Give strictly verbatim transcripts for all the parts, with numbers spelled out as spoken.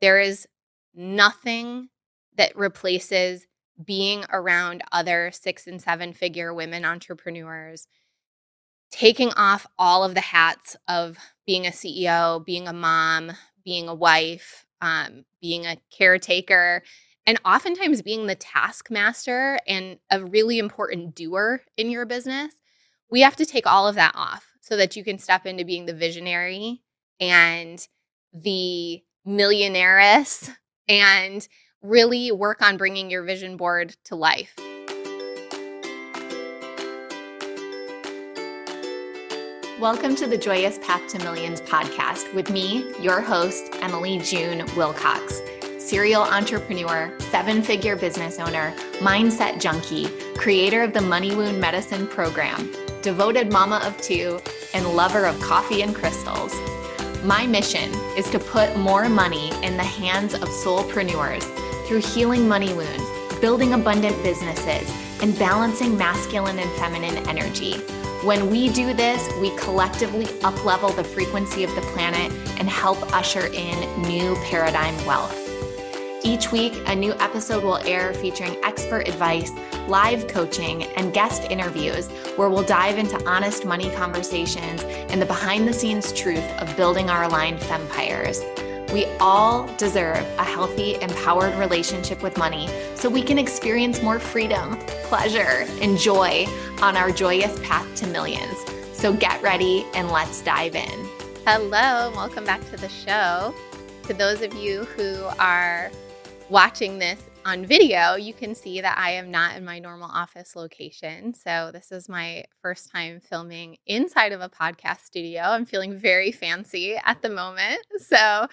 There is nothing that replaces being around other six and seven figure women entrepreneurs, taking off all of the hats of being a C E O, being a mom, being a wife, um, being a caretaker, and oftentimes being the taskmaster and a really important doer in your business. We have to take all of that off so that you can step into being the visionary and the millionaires and really work on bringing your vision board to life. Welcome to the Joyous Path to Millions podcast with me, your host, Emily June Wilcox, serial entrepreneur, seven-figure business owner, mindset junkie, creator of the Money Wound Medicine program, devoted mama of two, and lover of coffee and crystals. My mission is to put more money in the hands of soulpreneurs through healing money wounds, building abundant businesses, and balancing masculine and feminine energy. When we do this, we collectively uplevel the frequency of the planet and help usher in new paradigm wealth. Each week, a new episode will air featuring expert advice, live coaching, and guest interviews where we'll dive into honest money conversations and the behind-the-scenes truth of building our aligned fempires. We all deserve a healthy, empowered relationship with money so we can experience more freedom, pleasure, and joy on our joyous path to millions. So get ready and let's dive in. Hello, welcome back to the show. To those of you who are watching this on video, you can see that I am not in my normal office location. So this is my first time filming inside of a podcast studio. I'm feeling very fancy at the moment. So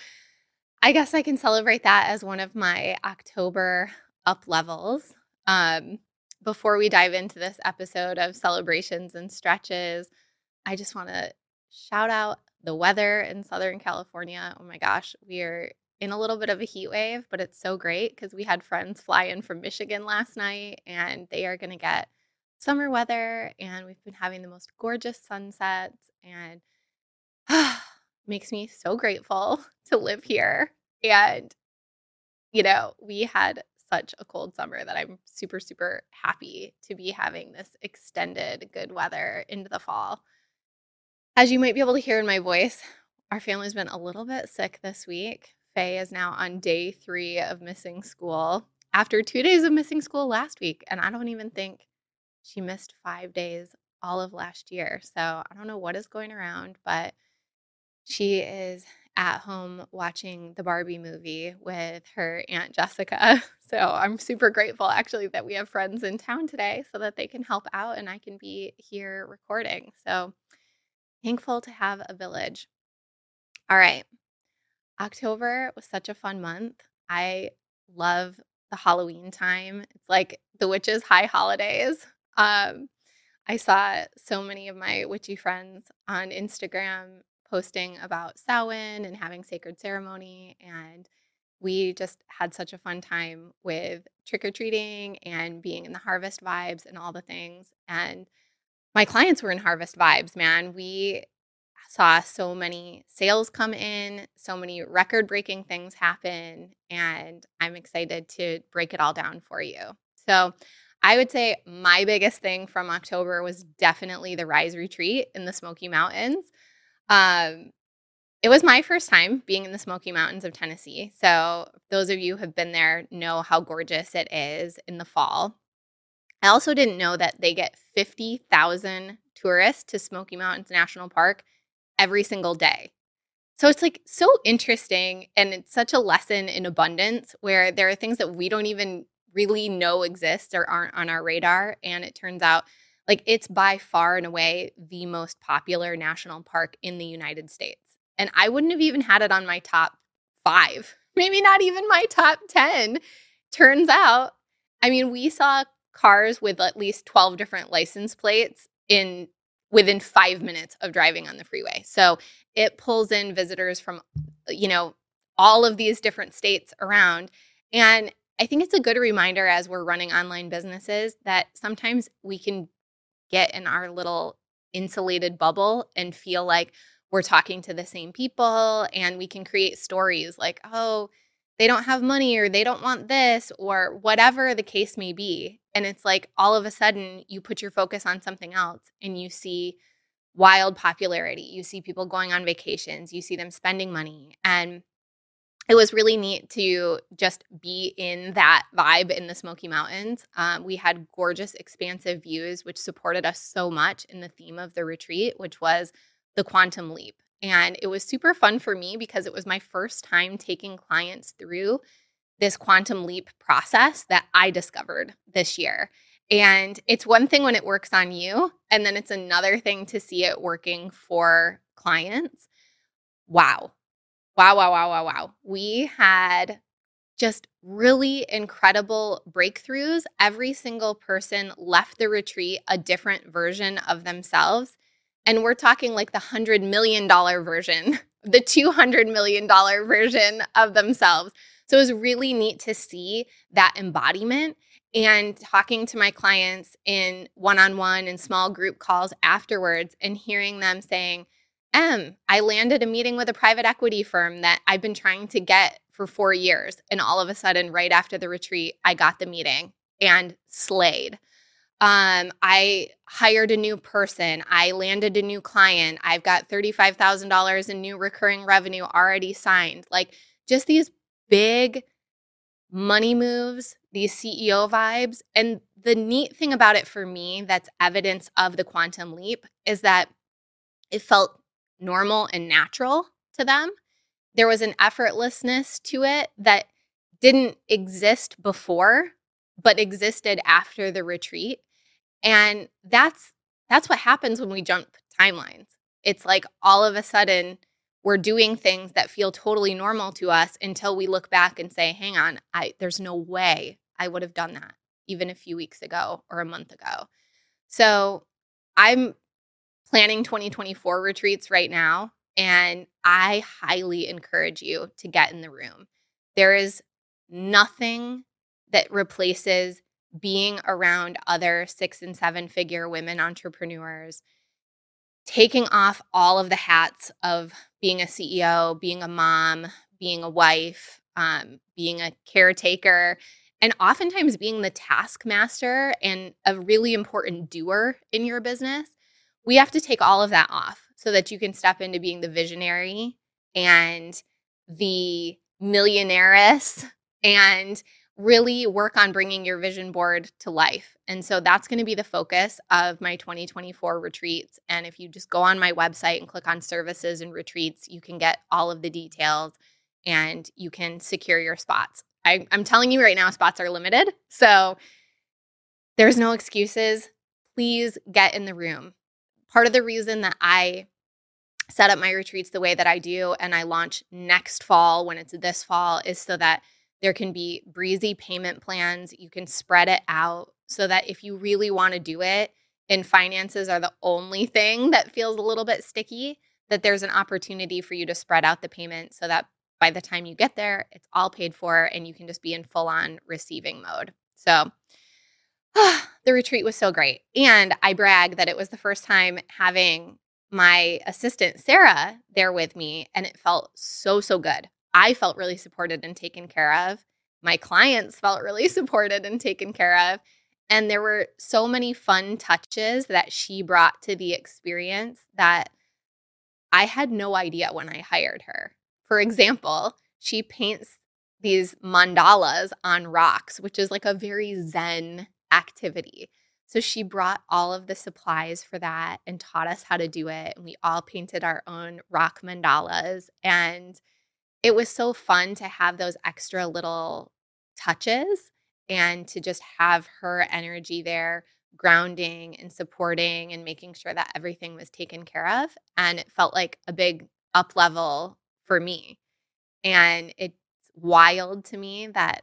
I guess I can celebrate that as one of my October up levels. Um, before we dive into this episode of celebrations and stretches, I just want to shout out the weather in Southern California. Oh my gosh, we are in a little bit of a heat wave, but it's so great because we had friends fly in from Michigan last night and they are going to get summer weather, and we've been having the most gorgeous sunsets, and ah, makes me so grateful to live here. And, you know, we had such a cold summer that I'm super, super happy to be having this extended good weather into the fall. As you might be able to hear in my voice, our family's been a little bit sick this week. Faye is now on day three of missing school after two days of missing school last week. And I don't even think she missed five days all of last year. So I don't know what is going around, but she is at home watching the Barbie movie with her Aunt Jessica. So I'm super grateful actually that we have friends in town today so that they can help out and I can be here recording. So thankful to have a village. All right. October was such a fun month. I love the Halloween time. It's like the witches' high holidays. Um, I saw so many of my witchy friends on Instagram posting about Samhain and having sacred ceremony. And we just had such a fun time with trick-or-treating and being in the harvest vibes and all the things. And my clients were in harvest vibes, man. We saw so many sales come in, so many record-breaking things happen, and I'm excited to break it all down for you. So I would say my biggest thing from October was definitely the Rise Retreat in the Smoky Mountains. Um, it was my first time being in the Smoky Mountains of Tennessee. So those of you who have been there know how gorgeous it is in the fall. I also didn't know that they get fifty thousand tourists to Smoky Mountains National Park every single day. So it's like so interesting, and it's such a lesson in abundance where there are things that we don't even really know exist or aren't on our radar. And it turns out like it's by far and away the most popular national park in the United States. And I wouldn't have even had it on my top five, maybe not even my top ten. Turns out, I mean, we saw cars with at least twelve different license plates in within five minutes of driving on the freeway. So it pulls in visitors from, you know, all of these different states around. And I think it's a good reminder as we're running online businesses that sometimes we can get in our little insulated bubble and feel like we're talking to the same people, and we can create stories like, oh, they don't have money or they don't want this or whatever the case may be. And it's like all of a sudden you put your focus on something else and you see wild popularity. You see people going on vacations. You see them spending money. And it was really neat to just be in that vibe in the Smoky Mountains. Um, we had gorgeous, expansive views, which supported us so much in the theme of the retreat, which was the quantum leap. And it was super fun for me because it was my first time taking clients through this quantum leap process that I discovered this year. And it's one thing when it works on you, and then it's another thing to see it working for clients. Wow. Wow, wow, wow, wow, wow. We had just really incredible breakthroughs. Every single person left the retreat a different version of themselves. And we're talking like the one hundred million dollars version, the two hundred million dollars version of themselves. So it was really neat to see that embodiment. And talking to my clients in one-on-one and small group calls afterwards and hearing them saying, Em, I landed a meeting with a private equity firm that I've been trying to get for four years. And all of a sudden, right after the retreat, I got the meeting and slayed. Um, I hired a new person. I landed a new client. I've got thirty-five thousand dollars in new recurring revenue already signed. Like just these big money moves, these C E O vibes. And the neat thing about it for me that's evidence of the quantum leap is that it felt normal and natural to them. There was an effortlessness to it that didn't exist before, but existed after the retreat. And that's that's what happens when we jump timelines. It's like all of a sudden we're doing things that feel totally normal to us until we look back and say, hang on, I there's no way I would have done that even a few weeks ago or a month ago. So I'm planning twenty twenty-four retreats right now, and I highly encourage you to get in the room. There is nothing that replaces being around other six and seven figure women entrepreneurs, taking off all of the hats of being a C E O, being a mom, being a wife, um, being a caretaker, and oftentimes being the taskmaster and a really important doer in your business. We have to take all of that off so that you can step into being the visionary and the millionairess and really work on bringing your vision board to life. And so that's going to be the focus of my twenty twenty-four retreats. And if you just go on my website and click on services and retreats, you can get all of the details and you can secure your spots. I, I'm telling you right now, spots are limited. So there's no excuses. Please get in the room. Part of the reason that I set up my retreats the way that I do and I launch next fall when it's this fall is so that there can be breezy payment plans. You can spread it out so that if you really want to do it and finances are the only thing that feels a little bit sticky, that there's an opportunity for you to spread out the payment so that by the time you get there, it's all paid for and you can just be in full-on receiving mode. So the retreat was so great. And I brag that it was the first time having my assistant, Sarah, there with me, and it felt so, so good. I felt really supported and taken care of. My clients felt really supported and taken care of. And there were so many fun touches that she brought to the experience that I had no idea when I hired her. For example, she paints these mandalas on rocks, which is like a very zen activity. So she brought all of the supplies for that and taught us how to do it. And we all painted our own rock mandalas. And it was so fun to have those extra little touches and to just have her energy there, grounding and supporting and making sure that everything was taken care of. And it felt like a big up level for me. And it's wild to me that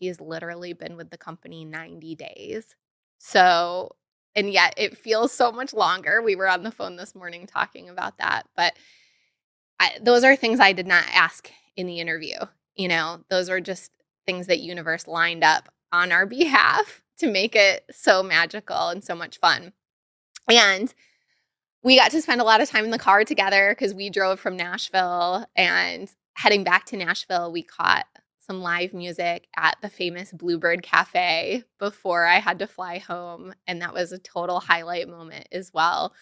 she has literally been with the company ninety days. So, and yet it feels so much longer. We were on the phone this morning talking about that. But I, those are things I did not ask in the interview. You know, those are just things that universe lined up on our behalf to make it so magical and so much fun. And we got to spend a lot of time in the car together because we drove from Nashville, and heading back to Nashville, we caught some live music at the famous Bluebird Cafe before I had to fly home. And that was a total highlight moment as well.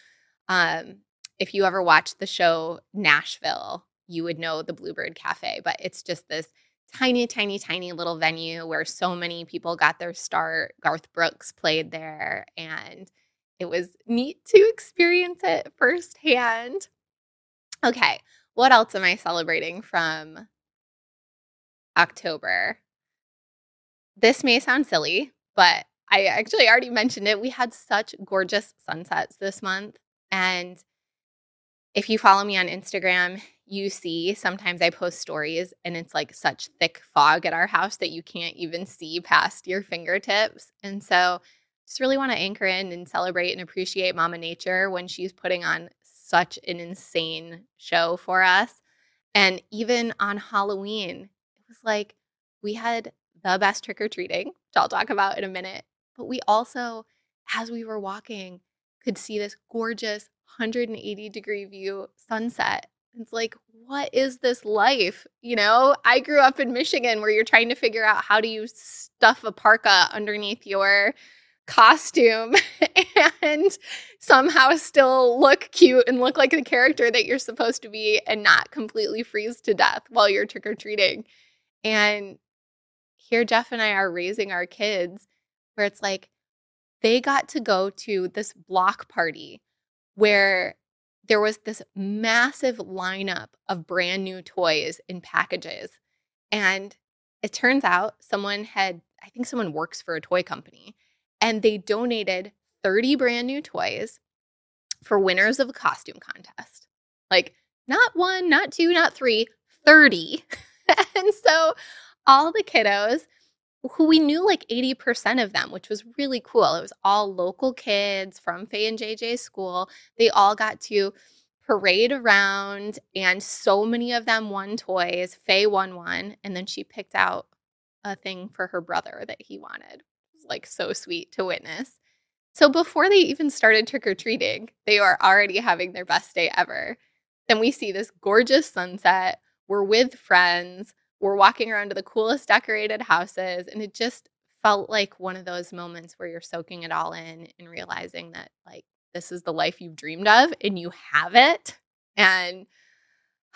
Um, if you ever watched the show Nashville, you would know the Bluebird Cafe, but it's just this tiny, tiny, tiny little venue where so many people got their start. Garth Brooks played there, and it was neat to experience it firsthand. Okay, what else am I celebrating from October? This may sound silly, but I actually already mentioned it. We had such gorgeous sunsets this month, and if you follow me on Instagram, you see sometimes I post stories and it's like such thick fog at our house that you can't even see past your fingertips. And so just really want to anchor in and celebrate and appreciate Mama Nature when she's putting on such an insane show for us. And even on Halloween, it was like we had the best trick-or-treating, which I'll talk about in a minute. But we also, as we were walking, could see this gorgeous one hundred eighty degree view sunset. It's like, what is this life? You know, I grew up in Michigan where you're trying to figure out how do you stuff a parka underneath your costume and somehow still look cute and look like the character that you're supposed to be and not completely freeze to death while you're trick-or-treating. And here Jeff and I are raising our kids where it's like they got to go to this block party where there was this massive lineup of brand new toys in packages. And it turns out someone had, I think someone works for a toy company, and they donated thirty brand new toys for winners of a costume contest. Like not one, not two, not three, thirty. And so all the kiddos who we knew like eighty percent of them, which was really cool. It was all local kids from Faye and J J's school. They all got to parade around, and so many of them won toys. Faye won one, and then she picked out a thing for her brother that he wanted. It was like so sweet to witness. So before they even started trick-or-treating, they were already having their best day ever. Then we see this gorgeous sunset. We're with friends. We're walking around to the coolest decorated houses, and it just felt like one of those moments where you're soaking it all in and realizing that, like, this is the life you've dreamed of and you have it. And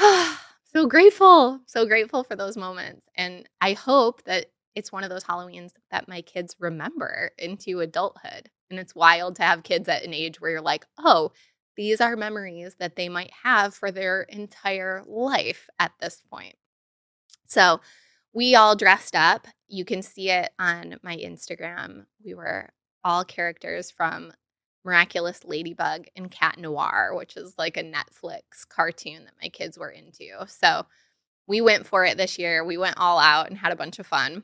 oh, so grateful, so grateful for those moments. And I hope that it's one of those Halloweens that my kids remember into adulthood. And it's wild to have kids at an age where you're like, oh, these are memories that they might have for their entire life at this point. So we all dressed up. You can see it on my Instagram. We were all characters from Miraculous Ladybug and Cat Noir, which is like a Netflix cartoon that my kids were into. So we went for it this year. We went all out and had a bunch of fun.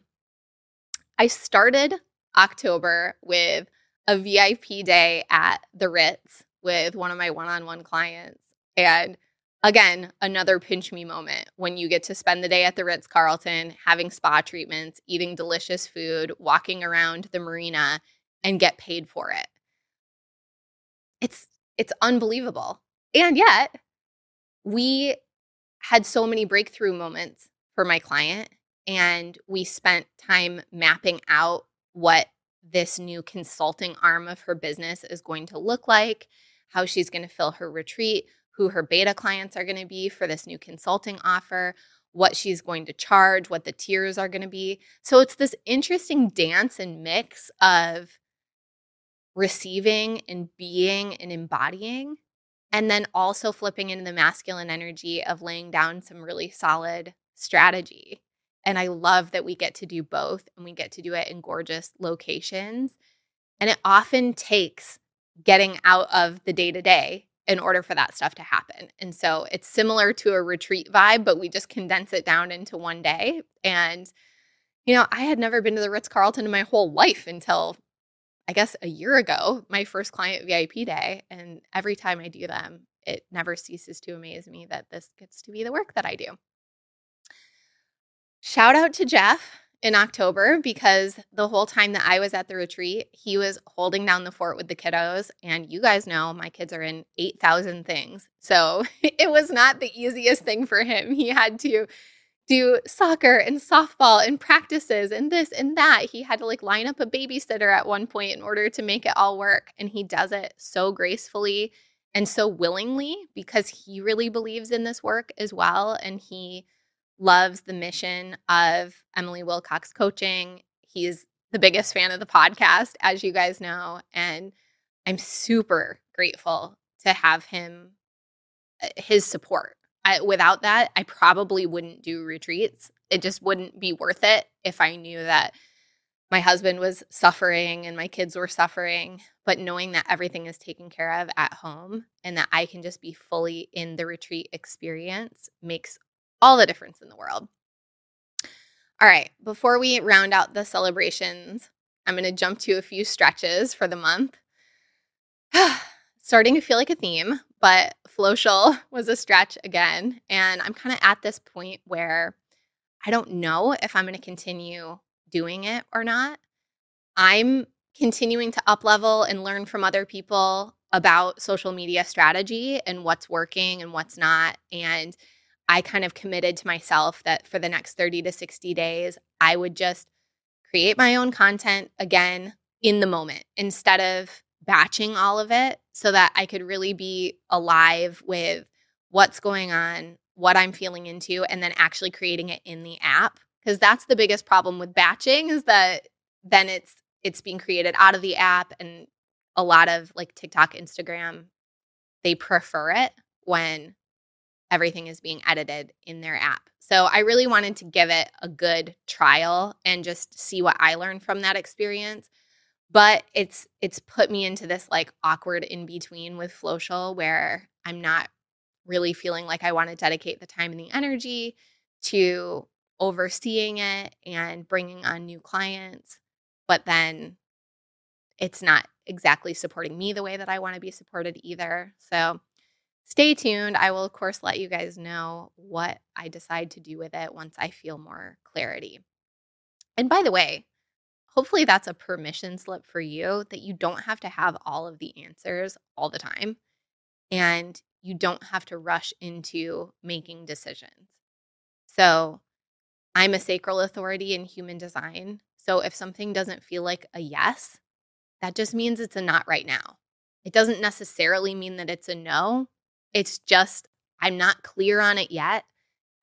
I started October with a V I P day at the Ritz with one of my one-on-one clients, and again, another pinch me moment when you get to spend the day at the Ritz Carlton, having spa treatments, eating delicious food, walking around the marina, and get paid for it. It's it's unbelievable. And yet, we had so many breakthrough moments for my client, and we spent time mapping out what this new consulting arm of her business is going to look like, how she's going to fill her retreat, who her beta clients are going to be for this new consulting offer, what she's going to charge, what the tiers are going to be. So it's this interesting dance and mix of receiving and being and embodying, and then also flipping into the masculine energy of laying down some really solid strategy. And I love that we get to do both, and we get to do it in gorgeous locations. And it often takes getting out of the day-to-day in order for that stuff to happen. And so it's similar to a retreat vibe, but we just condense it down into one day. And, you know, I had never been to the Ritz-Carlton in my whole life until, I guess, a year ago, my first client V I P day. And every time I do them, it never ceases to amaze me that this gets to be the work that I do. Shout out to Jeff in October, because the whole time that I was at the retreat, he was holding down the fort with the kiddos. And you guys know my kids are in eight thousand things. So it was not the easiest thing for him. He had to do soccer and softball and practices and this and that. He had to like line up a babysitter at one point in order to make it all work. And he does it so gracefully and so willingly because he really believes in this work as well. And he loves the mission of Emily Wilcox Coaching. He's the biggest fan of the podcast, as you guys know. And I'm super grateful to have him, his support. I, without that, I probably wouldn't do retreats. It just wouldn't be worth it if I knew that my husband was suffering and my kids were suffering. But knowing that everything is taken care of at home and that I can just be fully in the retreat experience makes all the difference in the world. All right, before we round out the celebrations, I'm going to jump to a few stretches for the month. Starting to feel like a theme, but Floatial was a stretch again. And I'm kind of at this point where I don't know if I'm going to continue doing it or not. I'm continuing to up-level and learn from other people about social media strategy and what's working and what's not. And I kind of committed to myself that for the next thirty to sixty days, I would just create my own content again in the moment instead of batching all of it so that I could really be alive with what's going on, what I'm feeling into, and then actually creating it in the app. Because that's the biggest problem with batching is that then it's it's being created out of the app, and a lot of like TikTok, Instagram, they prefer it when everything is being edited in their app. So I really wanted to give it a good trial and just see what I learned from that experience. But it's it's put me into this like awkward in between with Floatial where I'm not really feeling like I want to dedicate the time and the energy to overseeing it and bringing on new clients. But then it's not exactly supporting me the way that I want to be supported either. So stay tuned. I will, of course, let you guys know what I decide to do with it once I feel more clarity. And by the way, hopefully that's a permission slip for you that you don't have to have all of the answers all the time and you don't have to rush into making decisions. So I'm a sacral authority in human design. So if something doesn't feel like a yes, that just means it's a not right now. It doesn't necessarily mean that it's a no. It's just I'm not clear on it yet.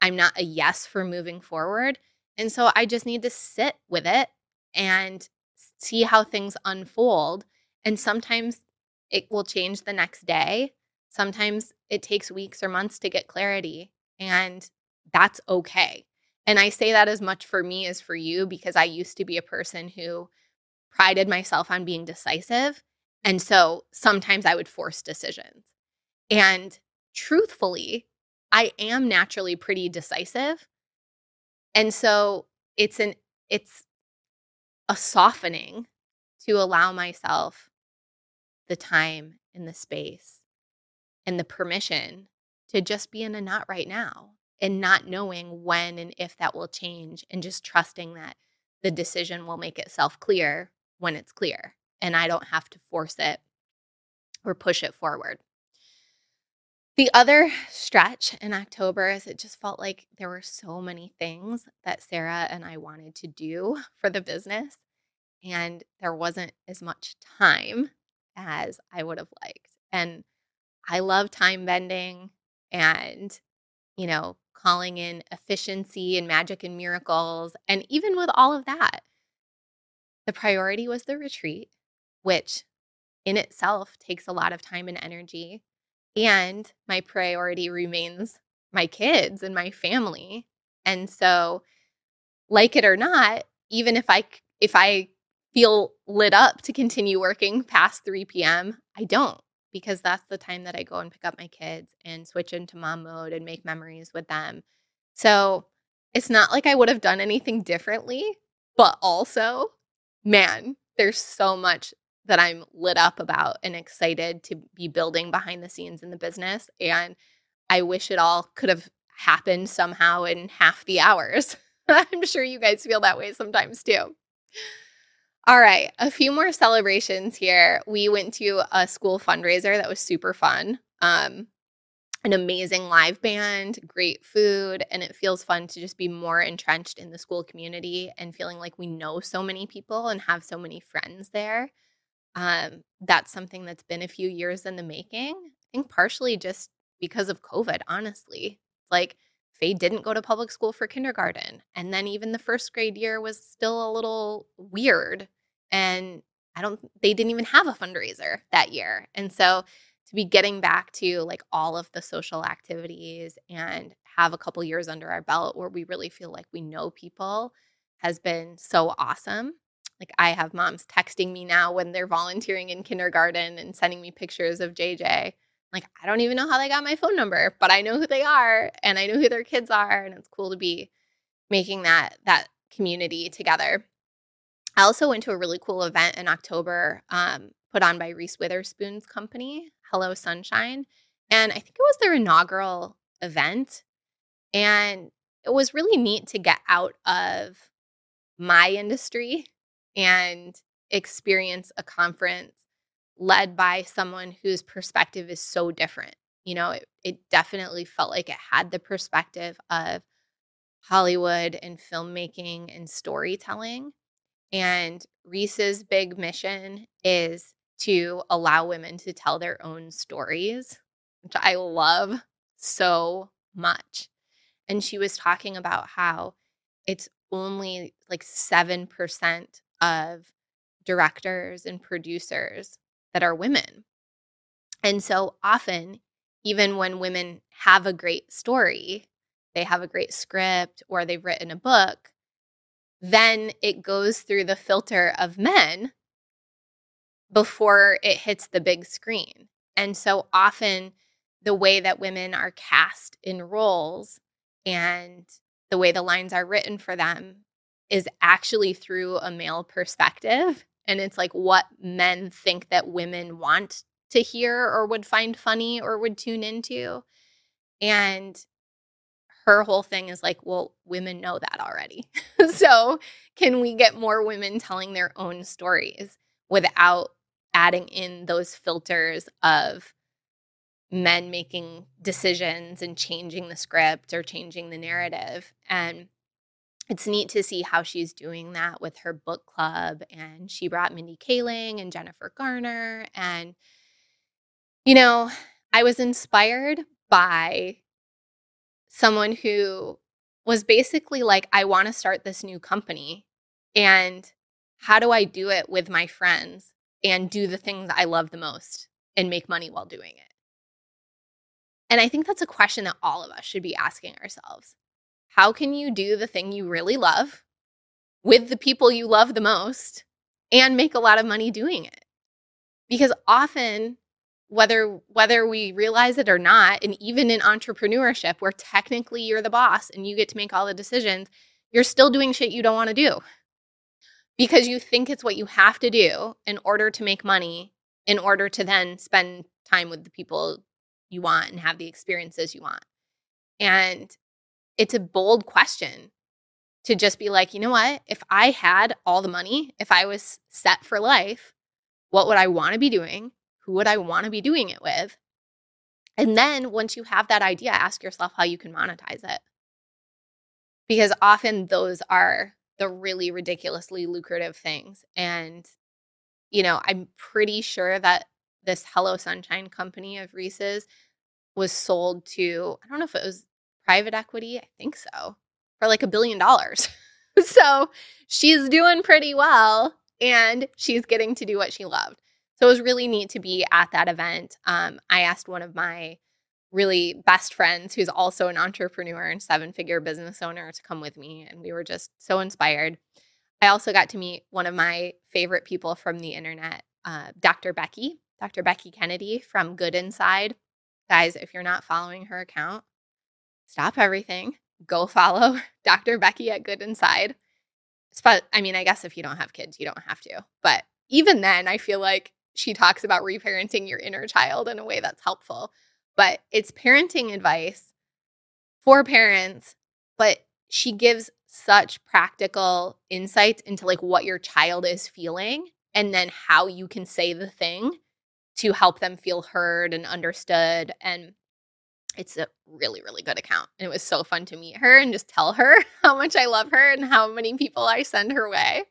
I'm not a yes for moving forward. And so I just need to sit with it and see how things unfold. And sometimes it will change the next day. Sometimes it takes weeks or months to get clarity. And that's okay. And I say that as much for me as for you because I used to be a person who prided myself on being decisive. And so sometimes I would force decisions. And truthfully, I am naturally pretty decisive. And so it's an it's a softening to allow myself the time and the space and the permission to just be in a not right now and not knowing when and if that will change and just trusting that the decision will make itself clear when it's clear and I don't have to force it or push it forward. The other stretch in October is it just felt like there were so many things that Sarah and I wanted to do for the business, and there wasn't as much time as I would have liked. And I love time bending and, you know, calling in efficiency and magic and miracles. And even with all of that, the priority was the retreat, which in itself takes a lot of time and energy. And my priority remains my kids and my family. And so, like it or not, even if I if I feel lit up to continue working past three p.m., I don't, because that's the time that I go and pick up my kids and switch into mom mode and make memories with them. So it's not like I would have done anything differently, but also, man, there's so much that I'm lit up about and excited to be building behind the scenes in the business. And I wish it all could have happened somehow in half the hours. I'm sure you guys feel that way sometimes too. All right, a few more celebrations here. We went to a school fundraiser that was super fun. Um, an amazing live band, great food, and it feels fun to just be more entrenched in the school community and feeling like we know so many people and have so many friends there. Um, that's something that's been a few years in the making. I think partially just because of COVID, honestly. Like, Faye didn't go to public school for kindergarten. And then even the first grade year was still a little weird. And I don't, they didn't even have a fundraiser that year. And so to be getting back to like all of the social activities and have a couple years under our belt where we really feel like we know people has been so awesome. Like, I have moms texting me now when they're volunteering in kindergarten and sending me pictures of J J. Like, I don't even know how they got my phone number, but I know who they are and I know who their kids are, and it's cool to be making that that community together. I also went to a really cool event in October um, put on by Reese Witherspoon's company, Hello Sunshine, and I think it was their inaugural event. And it was really neat to get out of my industry and experience a conference led by someone whose perspective is so different. You know, it, it definitely felt like it had the perspective of Hollywood and filmmaking and storytelling. And Reese's big mission is to allow women to tell their own stories, which I love so much. And she was talking about how it's only like seven percent of directors and producers that are women. And so often, even when women have a great story, they have a great script or they've written a book, then it goes through the filter of men before it hits the big screen. And so often the way that women are cast in roles and the way the lines are written for them is actually through a male perspective. And it's like what men think that women want to hear or would find funny or would tune into. And her whole thing is like, well, women know that already. So can we get more women telling their own stories without adding in those filters of men making decisions and changing the script or changing the narrative? And it's neat to see how she's doing that with her book club, and she brought Mindy Kaling and Jennifer Garner. And, you know, I was inspired by someone who was basically like, I want to start this new company, and how do I do it with my friends and do the things I love the most and make money while doing it? And I think that's a question that all of us should be asking ourselves. How can you do the thing you really love with the people you love the most and make a lot of money doing it? Because often, whether whether we realize it or not, and even in entrepreneurship where technically you're the boss and you get to make all the decisions, you're still doing shit you don't want to do because you think it's what you have to do in order to make money, in order to then spend time with the people you want and have the experiences you want. And it's a bold question to just be like, you know what? If I had all the money, if I was set for life, what would I want to be doing? Who would I want to be doing it with? And then once you have that idea, ask yourself how you can monetize it. Because often those are the really ridiculously lucrative things. And, you know, I'm pretty sure that this Hello Sunshine company of Reese's was sold to, I don't know if it was private equity, I think so, for like a billion dollars. So she's doing pretty well and she's getting to do what she loved. So it was really neat to be at that event. Um, I asked one of my really best friends who's also an entrepreneur and seven-figure business owner to come with me, and we were just so inspired. I also got to meet one of my favorite people from the internet, uh, Doctor Becky, Doctor Becky Kennedy from Good Inside. Guys, if you're not following her account, stop everything. Go follow Doctor Becky at Good Inside. But, I mean, I guess if you don't have kids, you don't have to. But even then, I feel like she talks about reparenting your inner child in a way that's helpful. But it's parenting advice for parents, but she gives such practical insights into like what your child is feeling and then how you can say the thing to help them feel heard and understood. And It's a really, really good account. And it was so fun to meet her and just tell her how much I love her and how many people I send her way.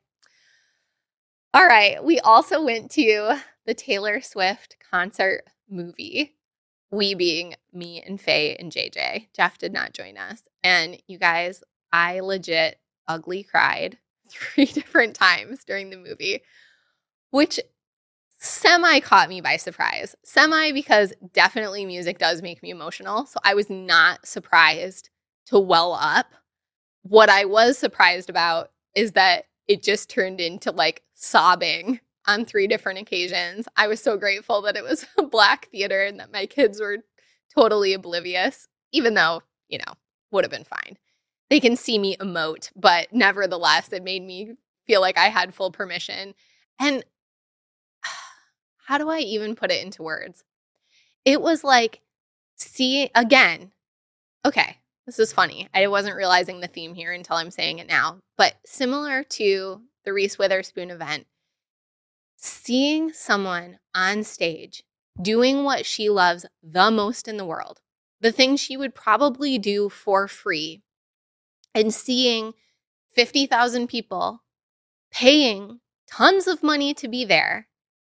All right. We also went to the Taylor Swift concert movie. We being me and Faye and J J. Jeff did not join us. And you guys, I legit ugly cried three different times during the movie, which semi caught me by surprise. Semi because definitely music does make me emotional. So I was not surprised to well up. What I was surprised about is that it just turned into like sobbing on three different occasions. I was so grateful that it was a black theater and that my kids were totally oblivious, even though, you know, would have been fine. They can see me emote, but nevertheless, it made me feel like I had full permission. And how do I even put it into words? It was like, see, again, okay, this is funny. I wasn't realizing the theme here until I'm saying it now. But similar to the Reese Witherspoon event, seeing someone on stage doing what she loves the most in the world, the thing she would probably do for free, and seeing fifty thousand people paying tons of money to be there,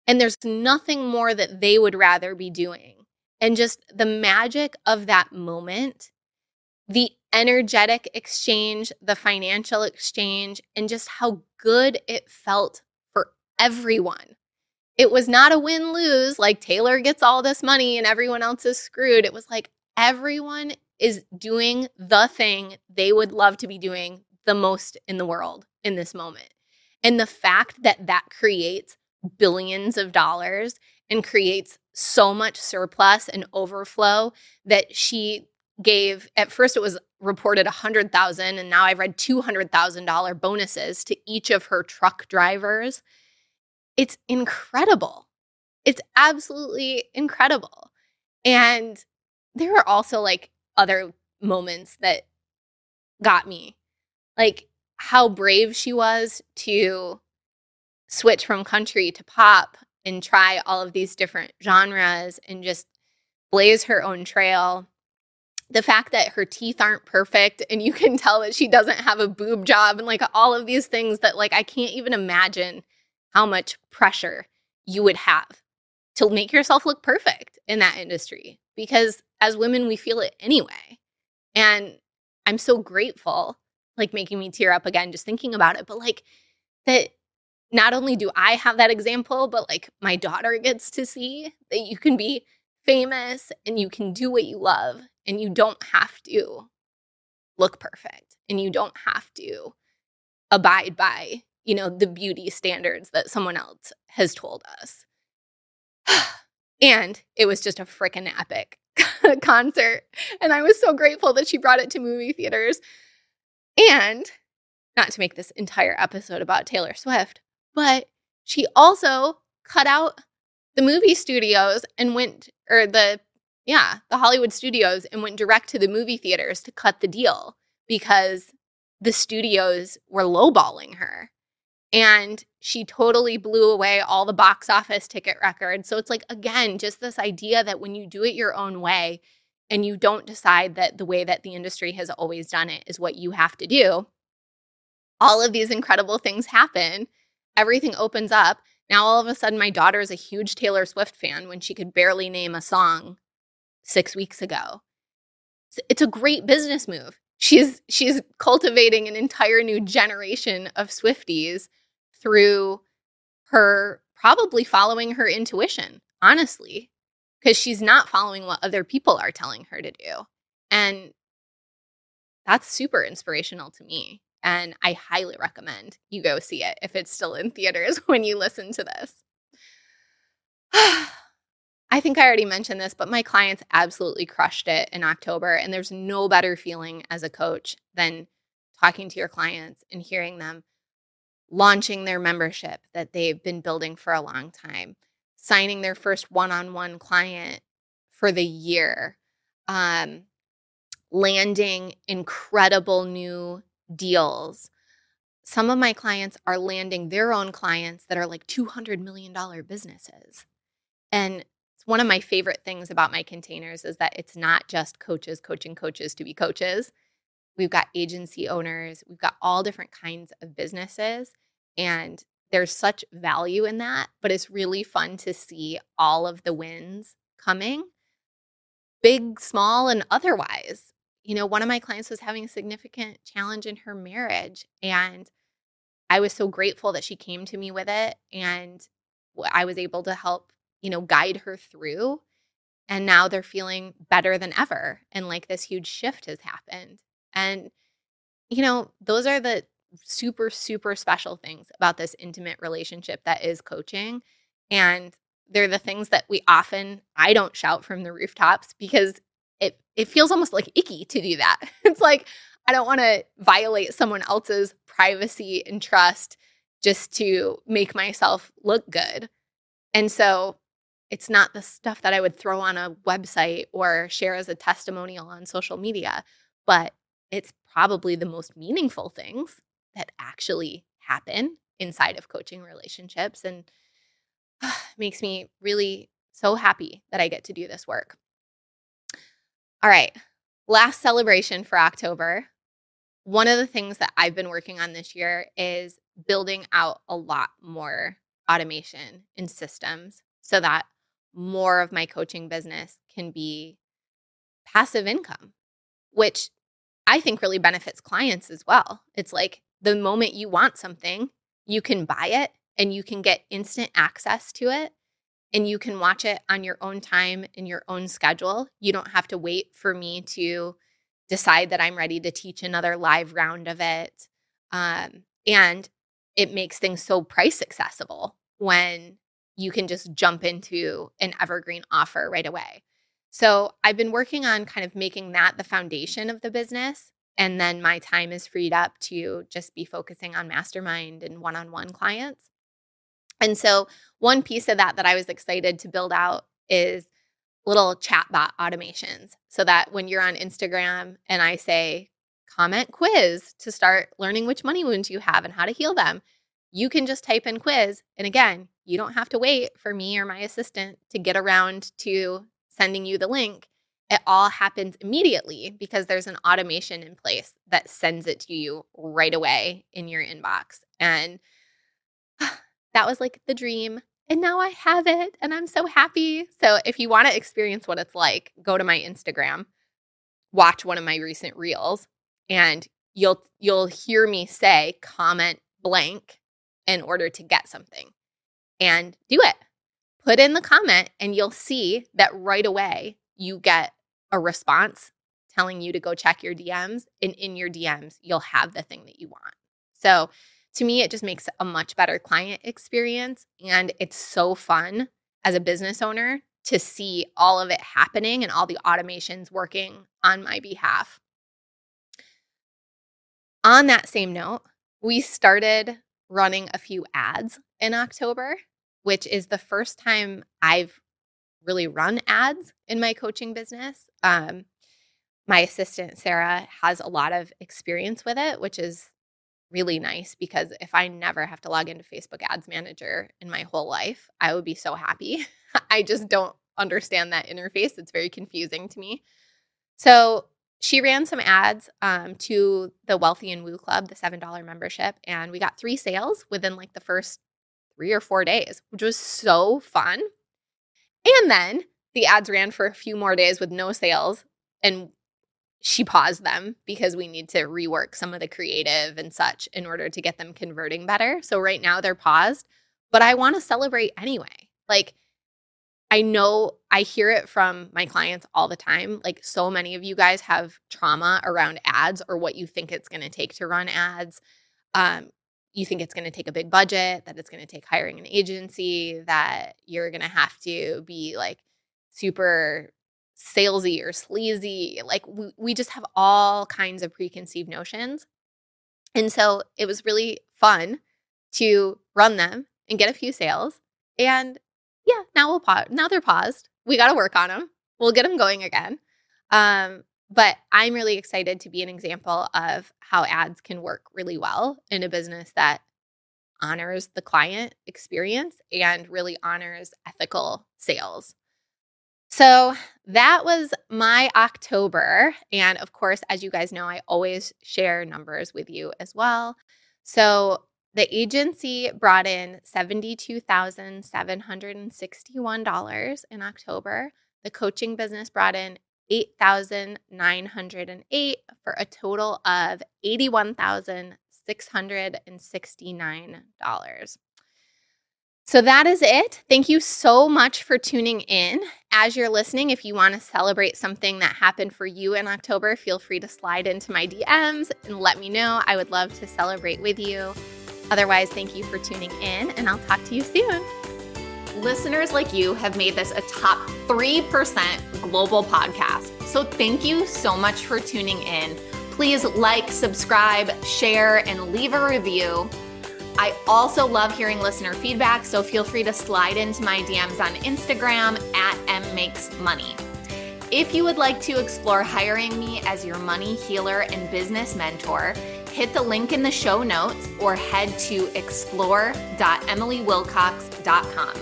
and there's nothing more that they would rather be doing. And just the magic of that moment, the energetic exchange, the financial exchange, and just how good it felt for everyone. It was not a win-lose, like Taylor gets all this money and everyone else is screwed. It was like everyone is doing the thing they would love to be doing the most in the world in this moment. And the fact that that creates billions of dollars and creates so much surplus and overflow that she gave. At first, it was reported one hundred thousand dollars, and now I've read two hundred thousand dollars bonuses to each of her truck drivers. It's incredible. It's absolutely incredible. And there were also like other moments that got me, like how brave she was to switch from country to pop and try all of these different genres and just blaze her own trail. The fact that her teeth aren't perfect and you can tell that she doesn't have a boob job and like all of these things that like I can't even imagine how much pressure you would have to make yourself look perfect in that industry, because as women we feel it anyway. And I'm so grateful, like making me tear up again just thinking about it, but like that not only do I have that example, but like my daughter gets to see that you can be famous and you can do what you love and you don't have to look perfect and you don't have to abide by, you know, the beauty standards that someone else has told us. And it was just a freaking epic concert. And I was so grateful that she brought it to movie theaters. And not to make this entire episode about Taylor Swift, but she also cut out the movie studios and went, or the, yeah, the Hollywood studios, and went direct to the movie theaters to cut the deal because the studios were lowballing her. And she totally blew away all the box office ticket records. So it's like, again, just this idea that when you do it your own way and you don't decide that the way that the industry has always done it is what you have to do, all of these incredible things happen. Everything opens up. Now all of a sudden my daughter is a huge Taylor Swift fan when she could barely name a song six weeks ago. It's a great business move. She's she's cultivating an entire new generation of Swifties through her probably following her intuition, honestly, because she's not following what other people are telling her to do. And that's super inspirational to me. And I highly recommend you go see it if it's still in theaters when you listen to this. I think I already mentioned this, but my clients absolutely crushed it in October. And there's no better feeling as a coach than talking to your clients and hearing them launching their membership that they've been building for a long time, signing their first one-on-one client for the year, um, landing incredible new deals. Some of my clients are landing their own clients that are like two hundred million dollars businesses. And it's It's one of my favorite things about my containers is that it's not just coaches coaching coaches to be coaches. We've got agency owners. We've got all different kinds of businesses. And there's such value in that, but it's really fun to see all of the wins coming, big, small, and otherwise. You know, one of my clients was having a significant challenge in her marriage, and I was so grateful that she came to me with it, and I was able to help, you know, guide her through. And now they're feeling better than ever, and like this huge shift has happened. And, you know, those are the super, super special things about this intimate relationship that is coaching. And they're the things that we often, I don't shout from the rooftops because it it feels almost like icky to do that. It's like, I don't want to violate someone else's privacy and trust just to make myself look good. And so it's not the stuff that I would throw on a website or share as a testimonial on social media, but it's probably the most meaningful things that actually happen inside of coaching relationships. And uh, makes me really so happy that I get to do this work. All right, last celebration for October. One of the things that I've been working on this year is building out a lot more automation and systems so that more of my coaching business can be passive income, which I think really benefits clients as well. It's like the moment you want something, you can buy it and you can get instant access to it and you can watch it on your own time and your own schedule. You don't have to wait for me to decide that I'm ready to teach another live round of it. Um, and it makes things so price accessible when you can just jump into an evergreen offer right away. So I've been working on kind of making that the foundation of the business, and then my time is freed up to just be focusing on mastermind and one-on-one clients. And so one piece of that that I was excited to build out is little chatbot automations so that when you're on Instagram and I say, comment quiz to start learning which money wounds you have and how to heal them, you can just type in quiz. And again, you don't have to wait for me or my assistant to get around to sending you the link. It all happens immediately because there's an automation in place that sends it to you right away in your inbox. And that was like the dream. And now I have it and I'm so happy. So if you want to experience what it's like, go to my Instagram, watch one of my recent reels, and you'll you'll hear me say comment blank in order to get something. And do it. Put in the comment and you'll see that right away you get a response telling you to go check your D Ms, and in your D Ms, you'll have the thing that you want. So to me, it just makes a much better client experience, and it's so fun as a business owner to see all of it happening and all the automations working on my behalf. On that same note, we started running a few ads in October, which is the first time I've really run ads in my coaching business. Um, my assistant, Sarah, has a lot of experience with it, which is really nice because if I never have to log into Facebook Ads Manager in my whole life, I would be so happy. I just don't understand that interface. It's very confusing to me. So she ran some ads um, to the Wealthy and Woo Club, the seven dollars membership, and we got three sales within like the first three or four days, which was so fun. And then the ads ran for a few more days with no sales, and she paused them because we need to rework some of the creative and such in order to get them converting better. So right now they're paused, but I want to celebrate anyway. Like, I know I hear it from my clients all the time. Like, so many of you guys have trauma around ads or what you think it's going to take to run ads. Um, You think it's going to take a big budget, that it's going to take hiring an agency, that you're going to have to be like super salesy or sleazy. Like we, we just have all kinds of preconceived notions. And so it was really fun to run them and get a few sales. And yeah, now we'll pause. Now they're paused. We got to work on them. We'll get them going again. Um, But I'm really excited to be an example of how ads can work really well in a business that honors the client experience and really honors ethical sales. So that was my October. And of course, as you guys know, I always share numbers with you as well. So the agency brought in seventy-two thousand seven hundred sixty-one dollars in October. The coaching business brought in eight thousand nine hundred eight dollars for a total of eighty-one thousand six hundred sixty-nine dollars. So that is it. Thank you so much for tuning in. As you're listening, if you want to celebrate something that happened for you in October, feel free to slide into my D Ms and let me know. I would love to celebrate with you. Otherwise, thank you for tuning in, and I'll talk to you soon. Listeners like you have made this a top three percent global podcast. So thank you so much for tuning in. Please like, subscribe, share, and leave a review. I also love hearing listener feedback, so feel free to slide into my D Ms on Instagram at mmakesmoney. If you would like to explore hiring me as your money healer and business mentor, hit the link in the show notes or head to explore dot emily wilcox dot com.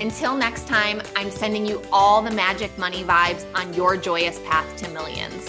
Until next time, I'm sending you all the magic money vibes on your joyous path to millions.